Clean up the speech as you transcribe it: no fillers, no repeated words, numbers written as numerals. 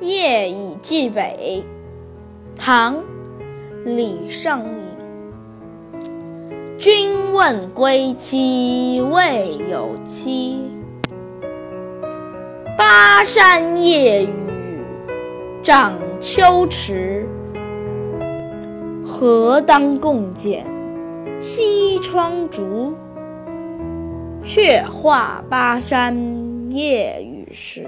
夜以继北，唐·李商隐。君问归期未有期，巴山夜雨涨秋池。何当共剪西窗烛，却话巴山夜雨时。